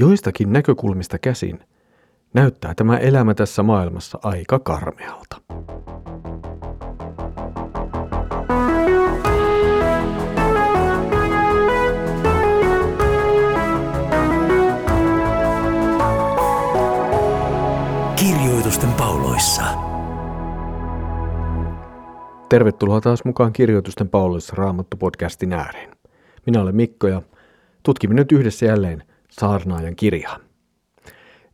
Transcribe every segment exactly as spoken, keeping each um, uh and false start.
Joistakin näkökulmista käsin näyttää tämä elämä tässä maailmassa aika karmealta. Kirjoitusten pauloissa. Tervetuloa taas mukaan Kirjoitusten pauloissa Raamattu-podcastin ääreen. Minä olen Mikko ja tutkimme nyt yhdessä jälleen Saarnaajan kirjaa.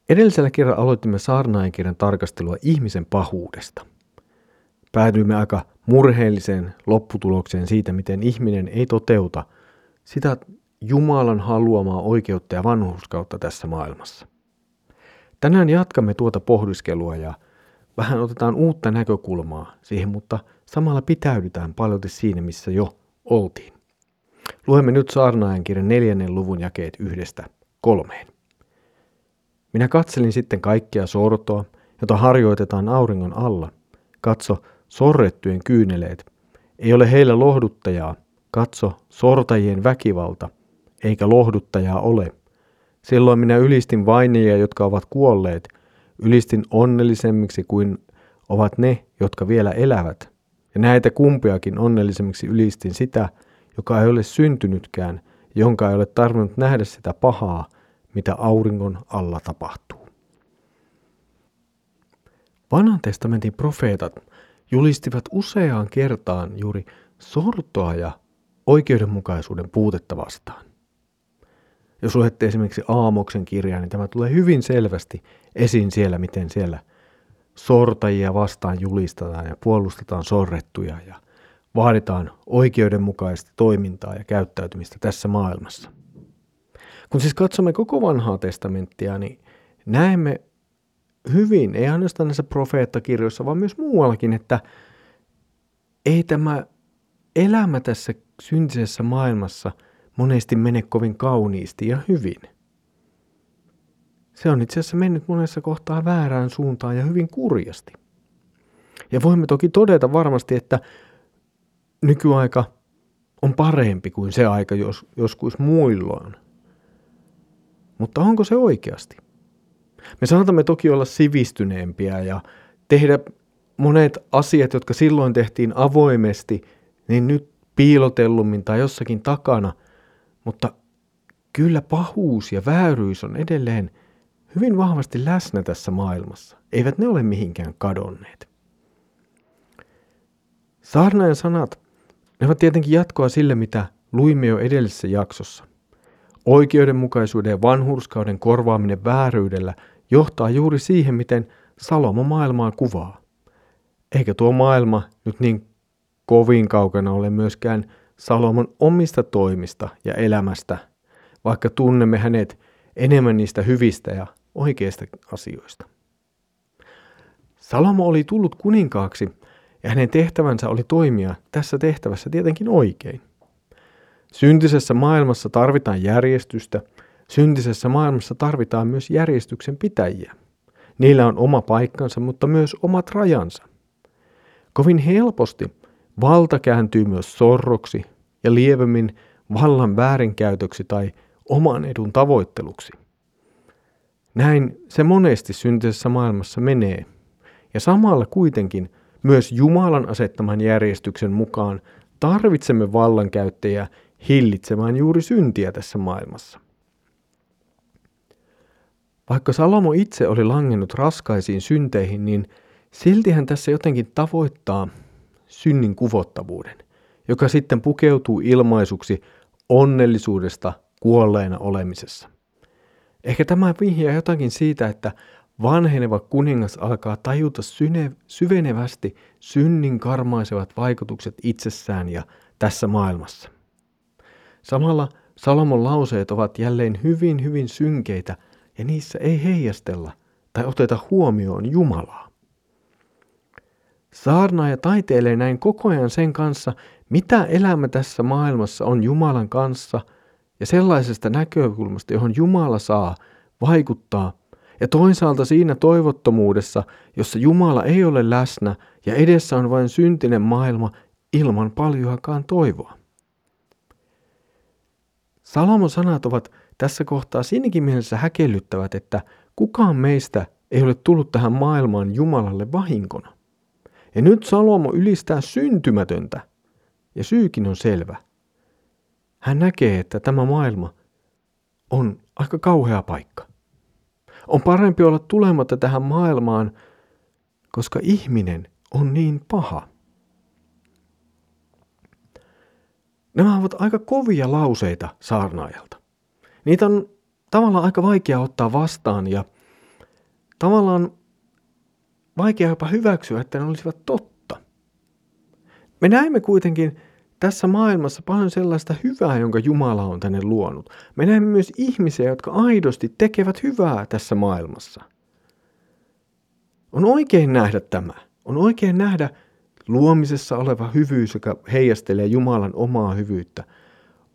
Edellisellä kerralla aloitimme Saarnaajan kirjan tarkastelua ihmisen pahuudesta. Päädyimme aika murheelliseen lopputulokseen siitä, miten ihminen ei toteuta sitä Jumalan haluamaa oikeutta ja vanhurskautta tässä maailmassa. Tänään jatkamme tuota pohdiskelua ja vähän otetaan uutta näkökulmaa siihen, mutta samalla pitäydytään paljolti siinä, missä jo oltiin. Luemme nyt Saarnaajan kirjan neljännen luvun jakeet yhdestä kolmeen. Minä katselin sitten kaikkea sortoa, jota harjoitetaan auringon alla. Katso, sorrettujen kyyneleet. Ei ole heillä lohduttajaa. Katso, sortajien väkivalta. Eikä lohduttajaa ole. Silloin minä ylistin vainajia, jotka ovat kuolleet. Ylistin onnellisemmiksi kuin ovat ne, jotka vielä elävät. Ja näitä kumpiakin onnellisemmiksi ylistin sitä, joka ei ole syntynytkään, jonka ei ole tarvinnut nähdä sitä pahaa, mitä auringon alla tapahtuu. Vanhan testamentin profeetat julistivat useaan kertaan juuri sortoa ja oikeudenmukaisuuden puutetta vastaan. Jos luette esimerkiksi Aamuksen kirjaa, niin tämä tulee hyvin selvästi esiin siellä, miten siellä sortajia vastaan julistetaan ja puolustetaan sorrettuja ja vaaditaan oikeudenmukaista toimintaa ja käyttäytymistä tässä maailmassa. Kun siis katsomme koko Vanhaa testamenttia, niin näemme hyvin, ei ainoastaan näissä profeettakirjoissa, vaan myös muuallakin, että ei tämä elämä tässä syntisessä maailmassa monesti mene kovin kauniisti ja hyvin. Se on itse asiassa mennyt monessa kohtaa väärään suuntaan ja hyvin kurjasti. Ja voimme toki todeta varmasti, että nykyaika on parempi kuin se aika jos, joskus muilloin. Mutta onko se oikeasti? Me saatamme toki olla sivistyneempiä ja tehdä monet asiat, jotka silloin tehtiin avoimesti, niin nyt piilotellummin tai jossakin takana, mutta kyllä pahuus ja vääryys on edelleen hyvin vahvasti läsnä tässä maailmassa. Eivät ne ole mihinkään kadonneet. Saarnaajan sanat, ne ovat tietenkin jatkoa sille, mitä luimme jo edellisessä jaksossa. Oikeudenmukaisuuden ja vanhurskauden korvaaminen vääryydellä johtaa juuri siihen, miten Salomo maailmaa kuvaa. Eikä tuo maailma nyt niin kovin kaukana ole myöskään Salomon omista toimista ja elämästä, vaikka tunnemme hänet enemmän niistä hyvistä ja oikeista asioista. Salomo oli tullut kuninkaaksi ja hänen tehtävänsä oli toimia tässä tehtävässä tietenkin oikein. Syntisessä maailmassa tarvitaan järjestystä. Syntisessä maailmassa tarvitaan myös järjestyksen pitäjiä. Niillä on oma paikkansa, mutta myös omat rajansa. Kovin helposti valta kääntyy myös sorroksi ja lievemmin vallan väärinkäytöksi tai oman edun tavoitteluksi. Näin se monesti syntisessä maailmassa menee. Ja samalla kuitenkin myös Jumalan asettaman järjestyksen mukaan tarvitsemme vallankäyttäjiä hillitsemään juuri syntiä tässä maailmassa. Vaikka Salomo itse oli langennut raskaisiin synteihin, niin silti hän tässä jotenkin tavoittaa synnin kuvottavuuden, joka sitten pukeutuu ilmaisuksi onnellisuudesta kuolleena olemisessa. Ehkä tämä vihjaa jotakin siitä, että vanheneva kuningas alkaa tajuta syvenevästi synnin karmaisevat vaikutukset itsessään ja tässä maailmassa. Samalla Salomon lauseet ovat jälleen hyvin, hyvin synkeitä ja niissä ei heijastella tai oteta huomioon Jumalaa. Saarnaaja taiteilee näin koko ajan sen kanssa, mitä elämä tässä maailmassa on Jumalan kanssa ja sellaisesta näkökulmasta, johon Jumala saa vaikuttaa, ja toisaalta siinä toivottomuudessa, jossa Jumala ei ole läsnä ja edessä on vain syntinen maailma ilman paljoakaan toivoa. Salomon sanat ovat tässä kohtaa siinäkin mielessä häkellyttävät, että kukaan meistä ei ole tullut tähän maailmaan Jumalalle vahinkona. Ja nyt Salomo ylistää syntymätöntä, ja syykin on selvä. Hän näkee, että tämä maailma on aika kauhea paikka. On parempi olla tulematta tähän maailmaan, koska ihminen on niin paha. Nämä ovat aika kovia lauseita saarnaajalta. Niitä on tavallaan aika vaikea ottaa vastaan ja tavallaan vaikea jopa hyväksyä, että ne olisivat totta. Me näemme kuitenkin tässä maailmassa paljon sellaista hyvää, jonka Jumala on tänne luonut. Me näemme myös ihmisiä, jotka aidosti tekevät hyvää tässä maailmassa. On oikein nähdä tämä. On oikein nähdä luomisessa oleva hyvyys, joka heijastelee Jumalan omaa hyvyyttä.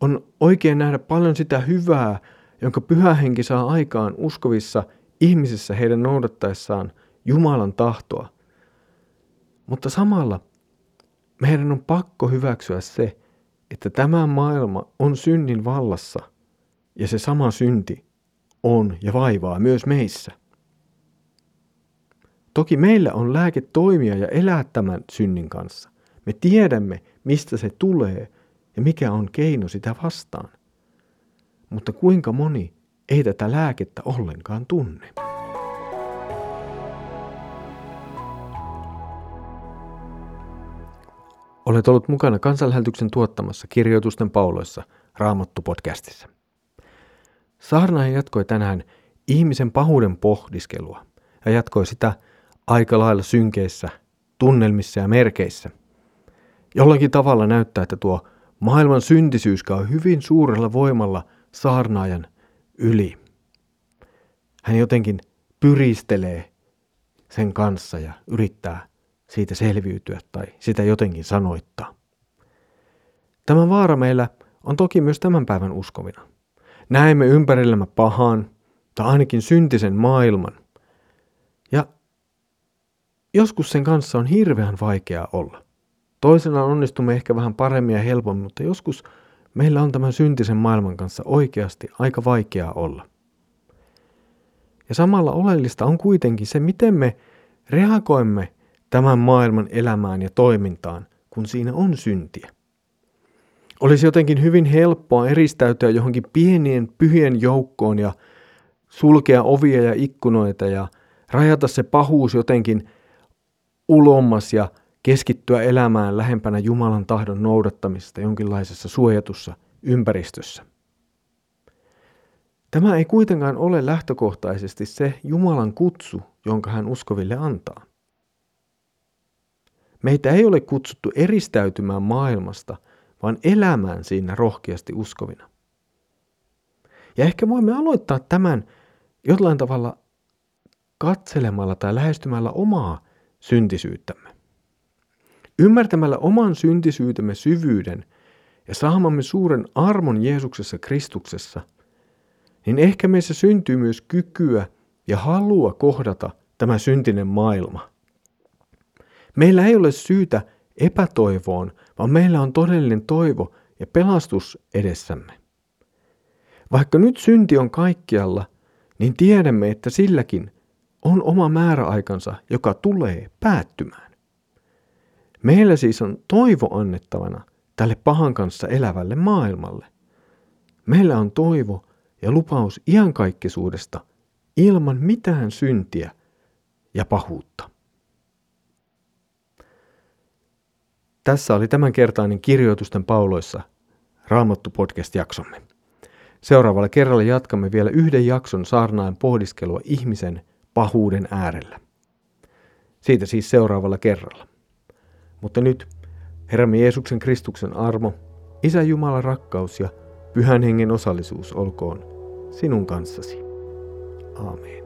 On oikein nähdä paljon sitä hyvää, jonka Pyhä Henki saa aikaan uskovissa ihmisissä heidän noudattaessaan Jumalan tahtoa. Mutta samalla meidän on pakko hyväksyä se, että tämä maailma on synnin vallassa ja se sama synti on ja vaivaa myös meissä. Toki meillä on lääke toimia ja elää tämän synnin kanssa. Me tiedämme, mistä se tulee ja mikä on keino sitä vastaan. Mutta kuinka moni ei tätä lääkettä ollenkaan tunne? Olet ollut mukana Kansanlähetyksen tuottamassa kirjoitusten pauloissa Raamattu-podcastissa. Saarnaaja jatkoi tänään ihmisen pahuuden pohdiskelua ja jatkoi sitä aika lailla synkeissä tunnelmissa ja merkeissä. Jollakin tavalla näyttää, että tuo maailman syntisyys käy hyvin suurella voimalla saarnaajan yli. Hän jotenkin pyristelee sen kanssa ja yrittää siitä selviytyä tai sitä jotenkin sanoittaa. Tämä vaara meillä on toki myös tämän päivän uskovina. Näemme ympärillämme pahan tai ainakin syntisen maailman. Ja joskus sen kanssa on hirveän vaikeaa olla. Toisenaan onnistumme ehkä vähän paremmin ja helpommin, mutta joskus meillä on tämän syntisen maailman kanssa oikeasti aika vaikeaa olla. Ja samalla oleellista on kuitenkin se, miten me reagoimme tämän maailman elämään ja toimintaan, kun siinä on syntiä. Olisi jotenkin hyvin helppoa eristäytyä johonkin pienien pyhien joukkoon ja sulkea ovia ja ikkunoita ja rajata se pahuus jotenkin ulommas ja keskittyä elämään lähempänä Jumalan tahdon noudattamista jonkinlaisessa suojatussa ympäristössä. Tämä ei kuitenkaan ole lähtökohtaisesti se Jumalan kutsu, jonka hän uskoville antaa. Meitä ei ole kutsuttu eristäytymään maailmasta, vaan elämään siinä rohkeasti uskovina. Ja ehkä voimme aloittaa tämän jollain tavalla katselemalla tai lähestymällä omaa syntisyyttämme. Ymmärtämällä oman syntisyytemme syvyyden ja saamamme suuren armon Jeesuksessa Kristuksessa, niin ehkä meissä syntyy myös kykyä ja halua kohdata tämä syntinen maailma. Meillä ei ole syytä epätoivoon, vaan meillä on todellinen toivo ja pelastus edessämme. Vaikka nyt synti on kaikkialla, niin tiedämme, että silläkin on oma määräaikansa, joka tulee päättymään. Meillä siis on toivo annettavana tälle pahan kanssa elävälle maailmalle. Meillä on toivo ja lupaus iankaikkisuudesta ilman mitään syntiä ja pahuutta. Tässä oli tämänkertainen kirjoitusten pauloissa Raamattu-podcast-jaksomme. Seuraavalla kerralla jatkamme vielä yhden jakson saarnaajan pohdiskelua ihmisen pahuuden äärellä. Siitä siis seuraavalla kerralla. Mutta nyt Herramme Jeesuksen Kristuksen armo, Isä Jumalan rakkaus ja Pyhän Hengen osallisuus olkoon sinun kanssasi. Aamen.